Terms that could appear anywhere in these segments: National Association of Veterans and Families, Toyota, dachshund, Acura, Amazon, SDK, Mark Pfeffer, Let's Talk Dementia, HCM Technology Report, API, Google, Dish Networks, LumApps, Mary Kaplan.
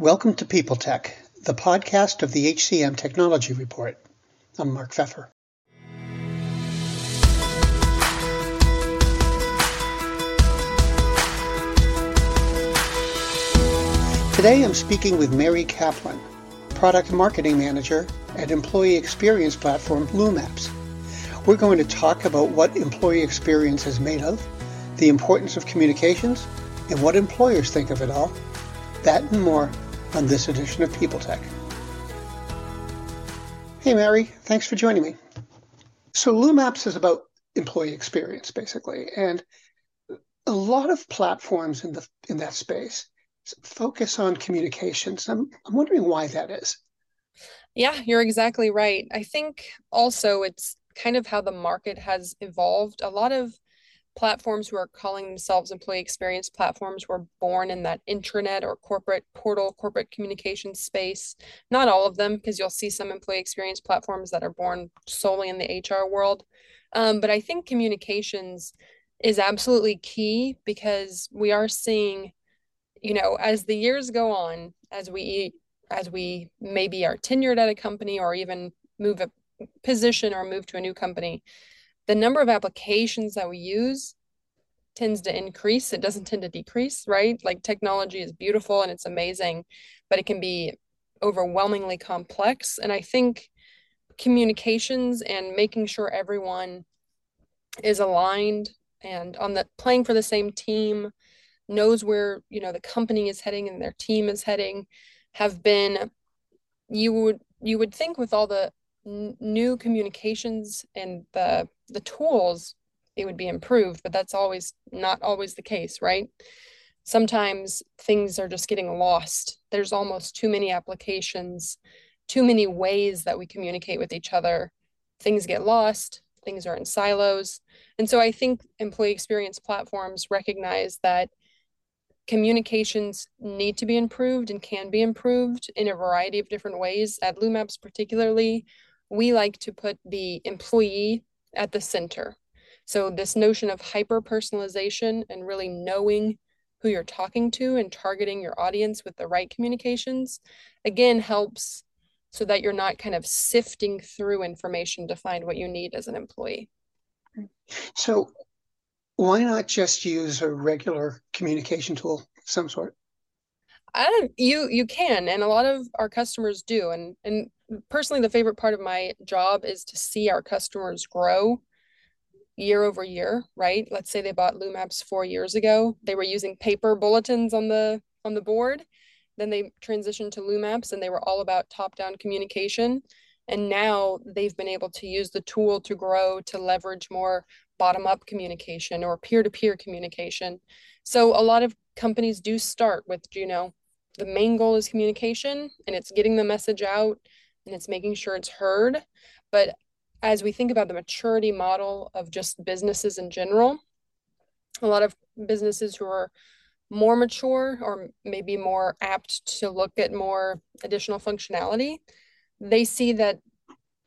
Welcome to People Tech, the podcast of the HCM Technology Report. I'm Mark Pfeffer. Today I'm speaking with Mary Kaplan, Product Marketing Manager at employee experience platform LumApps. We're going to talk about what employee experience is made of, the importance of communications, and what employers think of it all. That and more on this edition of People Tech. Hey, Mary, thanks for joining me. So LumApps is about employee experience, basically, and a lot of platforms in that space focus on communications. I'm wondering why that is. Yeah, you're exactly right. I think also it's kind of how the market has evolved. A lot of platforms who are calling themselves employee experience platforms were born in that intranet or corporate portal, corporate communication space. Not all of them, because you'll see some employee experience platforms that are born solely in the HR world. But I think communications is absolutely key because we are seeing, as the years go on, as we maybe are tenured at a company or even move a position or move to a new company, the number of applications that we use tends to increase. It doesn't tend to decrease, right? Like technology is beautiful and it's amazing, but it can be overwhelmingly complex. And I think communications and making sure everyone is aligned and on the playing for the same team, knows where, the company is heading and their team is heading, have been, you would think with all the new communications and the tools, it would be improved, but that's not always the case, right? Sometimes things are just getting lost. There's almost too many applications, too many ways that we communicate with each other. Things get lost, things are in silos. And so I think employee experience platforms recognize that communications need to be improved and can be improved in a variety of different ways. At LumApps particularly, we like to put the employee at the center. So this notion of hyper-personalization and really knowing who you're talking to and targeting your audience with the right communications, again, helps so that you're not kind of sifting through information to find what you need as an employee. So why not just use a regular communication tool of some sort? You can, and a lot of our customers do. And personally, the favorite part of my job is to see our customers grow year over year, right? Let's say they bought LumApps 4 years ago. They were using paper bulletins on the board. Then they transitioned to LumApps, and they were all about top-down communication. And now they've been able to use the tool to grow, to leverage more bottom-up communication or peer-to-peer communication. So a lot of companies do start with, the main goal is communication, and it's getting the message out, and it's making sure it's heard. But as we think about the maturity model of just businesses in general, a lot of businesses who are more mature or maybe more apt to look at more additional functionality, they see that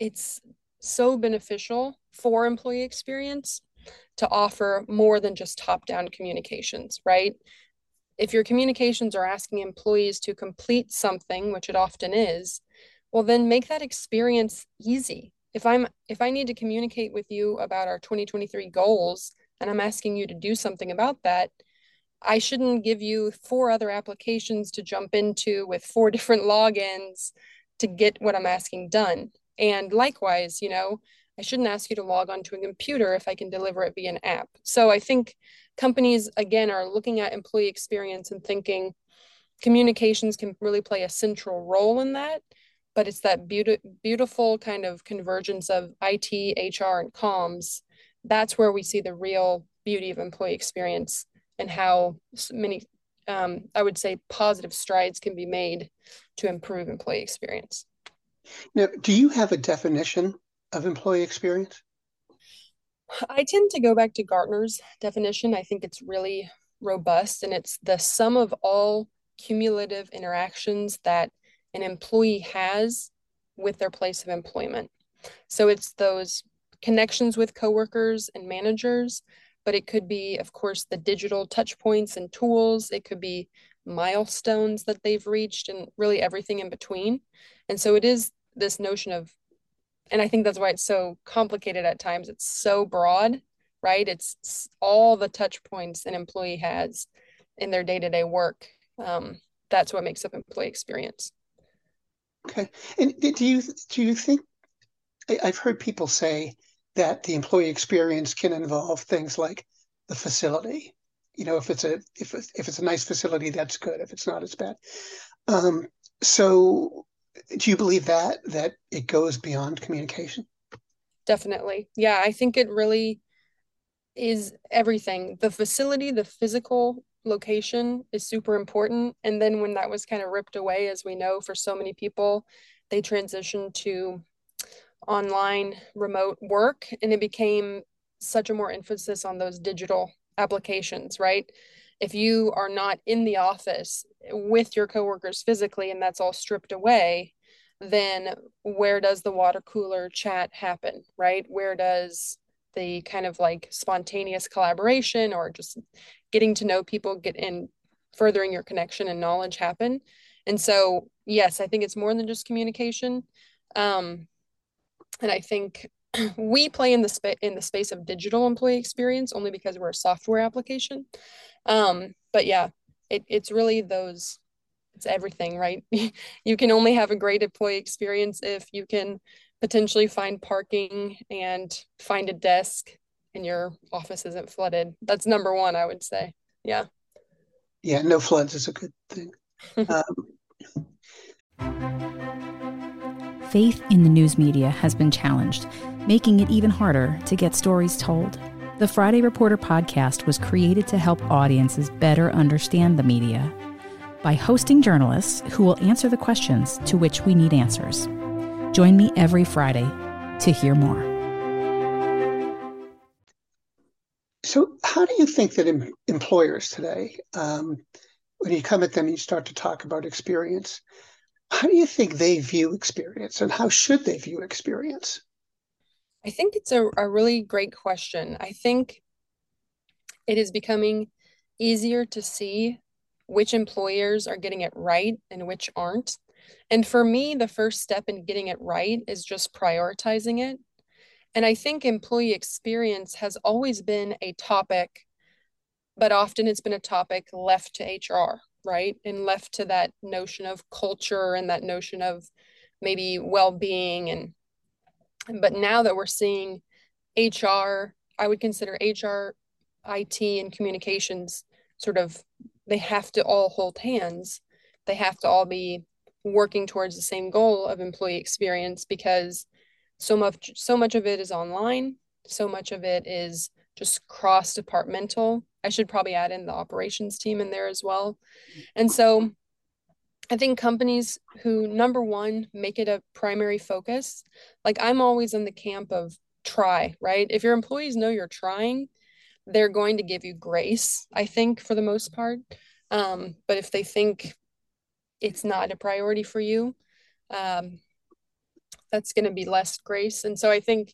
it's so beneficial for employee experience to offer more than just top-down communications, right? If your communications are asking employees to complete something, which it often is, well, then make that experience easy. If I need to communicate with you about our 2023 goals, and I'm asking you to do something about that, I shouldn't give you 4 other applications to jump into with 4 different logins to get what I'm asking done. And likewise, I shouldn't ask you to log onto a computer if I can deliver it via an app. So I think companies, again, are looking at employee experience and thinking communications can really play a central role in that, but it's that beautiful kind of convergence of IT, HR, and comms. That's where we see the real beauty of employee experience and how many, I would say, positive strides can be made to improve employee experience. Now, do you have a definition of employee experience? I tend to go back to Gartner's definition. I think it's really robust, and it's the sum of all cumulative interactions that an employee has with their place of employment. So it's those connections with coworkers and managers, but it could be, of course, the digital touch points and tools. It could be milestones that they've reached, and really everything in between. And so it is this notion of, and I think that's why it's so complicated at times. It's so broad, right? It's all the touch points an employee has in their day-to-day work. That's what makes up employee experience. Okay. And do you think, I've heard people say that the employee experience can involve things like the facility. You know, if it's a nice facility, that's good. If it's not, it's bad. So do you believe that it goes beyond communication? Definitely. Yeah, I think it really is everything. The facility, the physical location is super important. And then when that was kind of ripped away, as we know, for so many people, they transitioned to online remote work, and it became such a more emphasis on those digital applications, right? If you are not in the office with your coworkers physically, and that's all stripped away, then where does the water cooler chat happen, right? Where does the kind of like spontaneous collaboration or just getting to know people, get in, furthering your connection and knowledge happen? And so, yes, I think it's more than just communication. And I think we play in the space of digital employee experience only because we're a software application. But yeah, it's really those, it's everything, right? You can only have a great employee experience if you can potentially find parking and find a desk and your office isn't flooded. That's number one, I would say. Yeah. Yeah, no floods is a good thing. Faith in the news media has been challenged, making it even harder to get stories told. The Friday Reporter podcast was created to help audiences better understand the media by hosting journalists who will answer the questions to which we need answers. Join me every Friday to hear more. So how do you think that employers today, when you come at them and you start to talk about experience, how do you think they view experience, and how should they view experience? I think it's a really great question. I think it is becoming easier to see which employers are getting it right and which aren't. And for me, the first step in getting it right is just prioritizing it. And I think employee experience has always been a topic, but often it's been a topic left to HR, right? And left to that notion of culture and that notion of maybe well-being. But now that we're seeing HR, I would consider HR, IT, and communications sort of, they have to all hold hands. They have to all be working towards the same goal of employee experience, because so much of it is online. So much of it is just cross-departmental. I should probably add in the operations team in there as well. And so I think companies who, number one, make it a primary focus, like I'm always in the camp of try, right? If your employees know you're trying, they're going to give you grace, I think, for the most part. But if they think it's not a priority for you, that's going to be less grace. And so I think,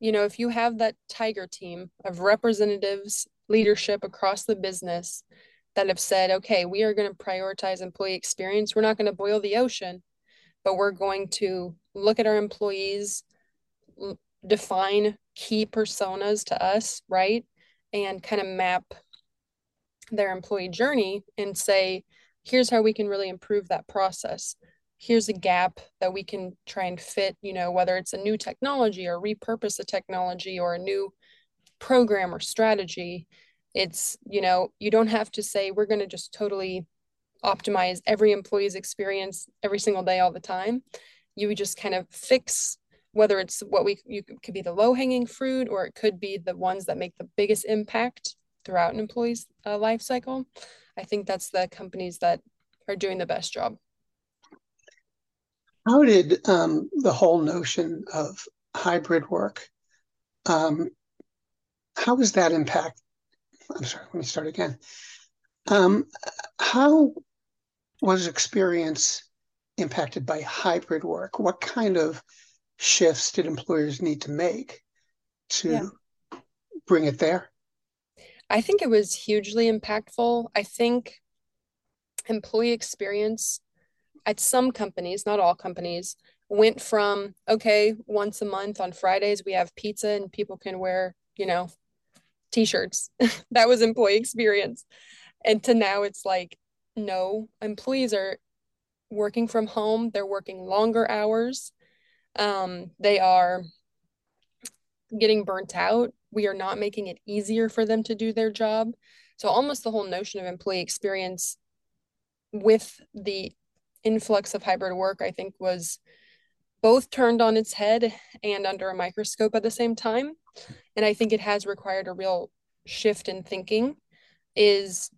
you know, if you have that tiger team of representatives, leadership across the business that have said, okay, we are going to prioritize employee experience. We're not going to boil the ocean, but we're going to look at our employees, define key personas to us, right? And kind of map their employee journey and say, here's how we can really improve that process. Here's a gap that we can try and fit, you know, whether it's a new technology or repurpose a technology or a new program or strategy. It's, you know, you don't have to say we're going to just totally optimize every employee's experience every single day all the time. You just kind of fix, whether it's you could be the low-hanging fruit, or it could be the ones that make the biggest impact throughout an employee's life cycle. I think that's the companies that are doing the best job. How did the whole notion of hybrid work, how does that impact? I'm sorry, let me start again. How was experience impacted by hybrid work? What kind of shifts did employers need to make to bring it there? I think it was hugely impactful. I think employee experience at some companies, not all companies, went from, okay, once a month on Fridays, we have pizza and people can wear, you know, t-shirts. That was employee experience. And to now it's like, no, employees are working from home. They're working longer hours. They are getting burnt out. We are not making it easier for them to do their job. So almost the whole notion of employee experience with the influx of hybrid work, I think, was both turned on its head and under a microscope at the same time. And I think it has required a real shift in thinking. Is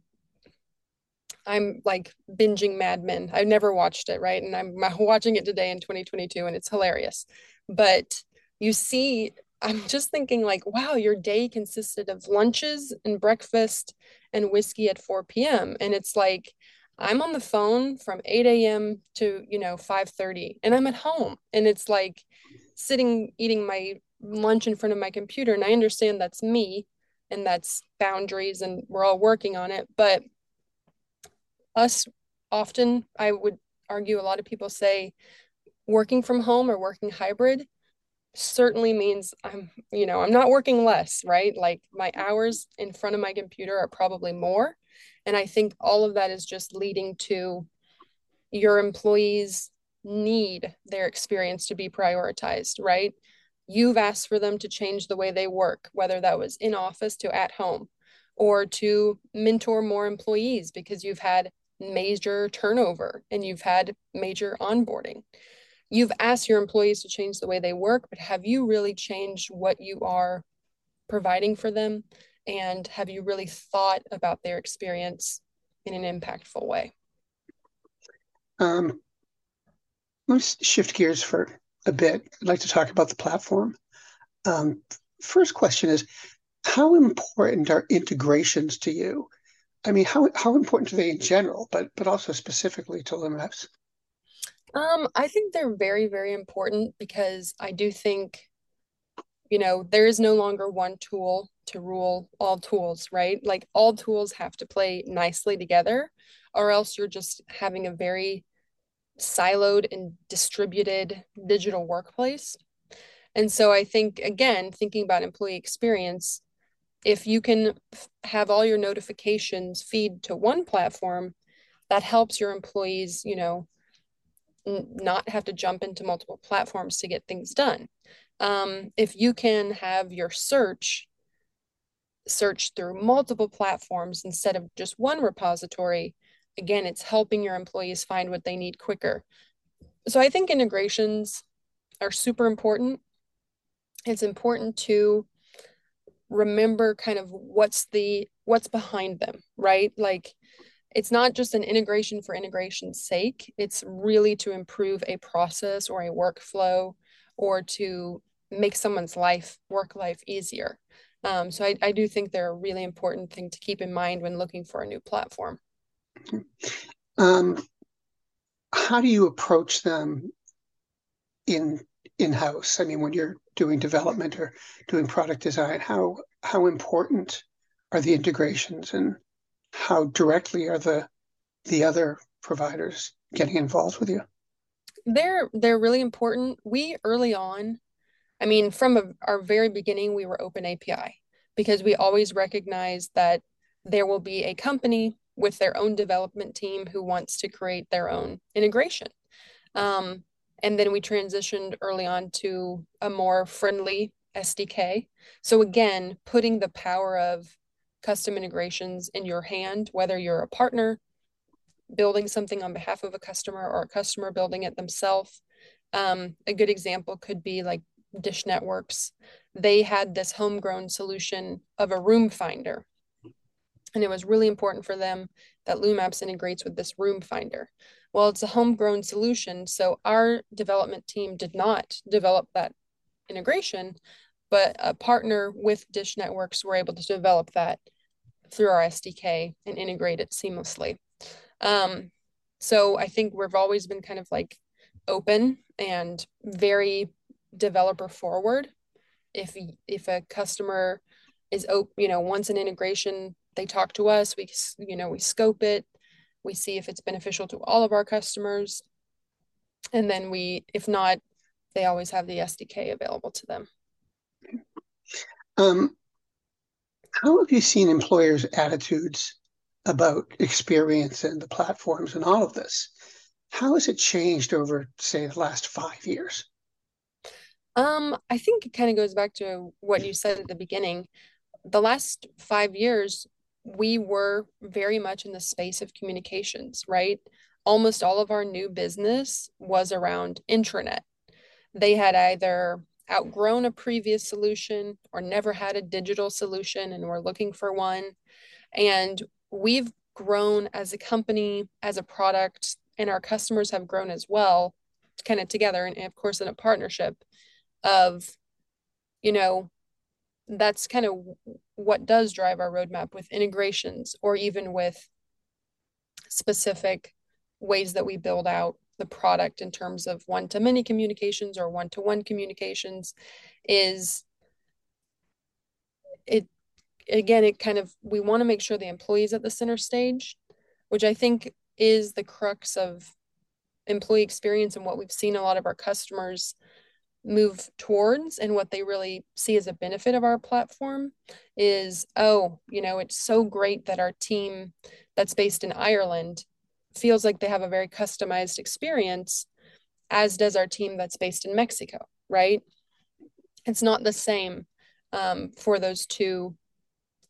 I'm like binging Mad Men. I've never watched it, right? And I'm watching it today in 2022 and it's hilarious. But you see, I'm just thinking like, wow, your day consisted of lunches and breakfast and whiskey at 4 p.m. And it's like, I'm on the phone from 8 a.m. to, 5:30 and I'm at home. And it's like sitting, eating my lunch in front of my computer. And I understand that's me and that's boundaries and we're all working on it. But us often, I would argue a lot of people say working from home or working hybrid certainly means I'm not working less, right? Like my hours in front of my computer are probably more. And I think all of that is just leading to your employees need their experience to be prioritized, right? You've asked for them to change the way they work, whether that was in office to at home, or to mentor more employees because you've had major turnover and you've had major onboarding. You've asked your employees to change the way they work, but have you really changed what you are providing for them? And have you really thought about their experience in an impactful way? Let's shift gears for a bit. I'd like to talk about the platform. First question is, how important are integrations to you? I mean, how important are they in general, but also specifically to LumApps? I think they're very, very important because I do think, there is no longer one tool to rule all tools, right? Like all tools have to play nicely together, or else you're just having a very siloed and distributed digital workplace. And so I think, again, thinking about employee experience, if you can have all your notifications feed to one platform, that helps your employees, not have to jump into multiple platforms to get things done. If you can have your search through multiple platforms instead of just one repository, again, it's helping your employees find what they need quicker. So I think integrations are super important. It's important to remember kind of what's behind them, right? Like it's not just an integration for integration's sake. It's really to improve a process or a workflow or to make someone's work life easier. So I do think they're a really important thing to keep in mind when looking for a new platform. How do you approach them in-house? I mean, when you're doing development or doing product design, how important are the integrations and how directly are the other providers getting involved with you? They're really important. We early on, I mean, from our very beginning, we were open API because we always recognized that there will be a company with their own development team who wants to create their own integration. And then we transitioned early on to a more friendly SDK. So again, putting the power of custom integrations in your hand, whether you're a partner building something on behalf of a customer or a customer building it themselves. A good example could be like Dish Networks. They had this homegrown solution of a room finder. And it was really important for them that LumApps integrates with this room finder. Well, it's a homegrown solution. So our development team did not develop that integration, but a partner with Dish Networks were able to develop that through our SDK and integrate it seamlessly. So I think we've always been kind of like open and very developer forward. If a customer wants an integration, they talk to us, we scope it, We see if it's beneficial to all of our customers. And then we, if not, they always have the SDK available to them. How have you seen employers' attitudes about experience and the platforms and all of this? How has it changed over, say, the last 5 years? I think it kind of goes back to what you said at the beginning. The last 5 years, we were very much in the space of communications, right? Almost all of our new business was around intranet. They had either outgrown a previous solution or never had a digital solution and were looking for one. And we've grown as a company, as a product, and our customers have grown as well, kind of together, and of course in a partnership of, you know, that's kind of what does drive our roadmap with integrations or even with specific ways that we build out the product in terms of one-to-many communications or one-to-one communications. Is it, again, it kind of, we want to make sure the employee's at the center stage, which I think is the crux of employee experience and what we've seen a lot of our customers move towards, and what they really see as a benefit of our platform is, oh, you know, it's so great that our team that's based in Ireland feels like they have a very customized experience, as does our team that's based in Mexico, right? It's not the same for those two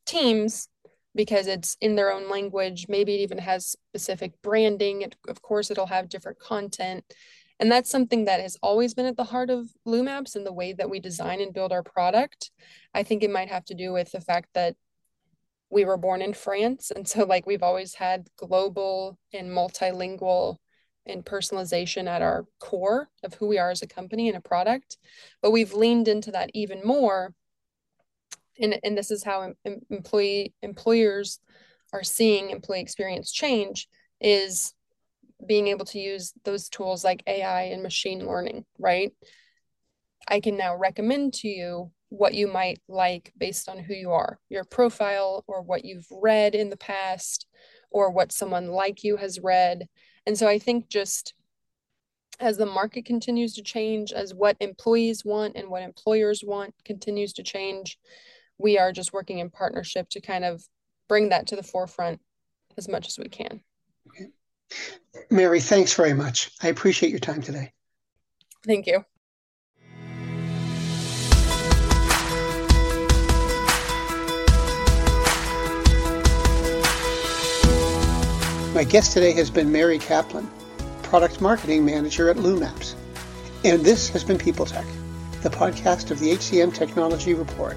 teams, because it's in their own language. Maybe it even has specific branding. It, of course, it'll have different content. And that's something that has always been at the heart of LumApps and the way that we design and build our product. I think it might have to do with the fact that we were born in France. And so, like, we've always had global and multilingual and personalization at our core of who we are as a company and a product. But we've leaned into that even more. And this is how employers are seeing employee experience change, is being able to use those tools like AI and machine learning, right? I can now recommend to you what you might like based on who you are, your profile, or what you've read in the past, or what someone like you has read. And so I think just as the market continues to change, as what employees want and what employers want continues to change, we are just working in partnership to kind of bring that to the forefront as much as we can. Okay. Mary, thanks very much. I appreciate your time today. Thank you. My guest today has been Mary Kaplan, Product Marketing Manager at LumApps. And this has been People Tech, the podcast of the HCM Technology Report.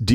Do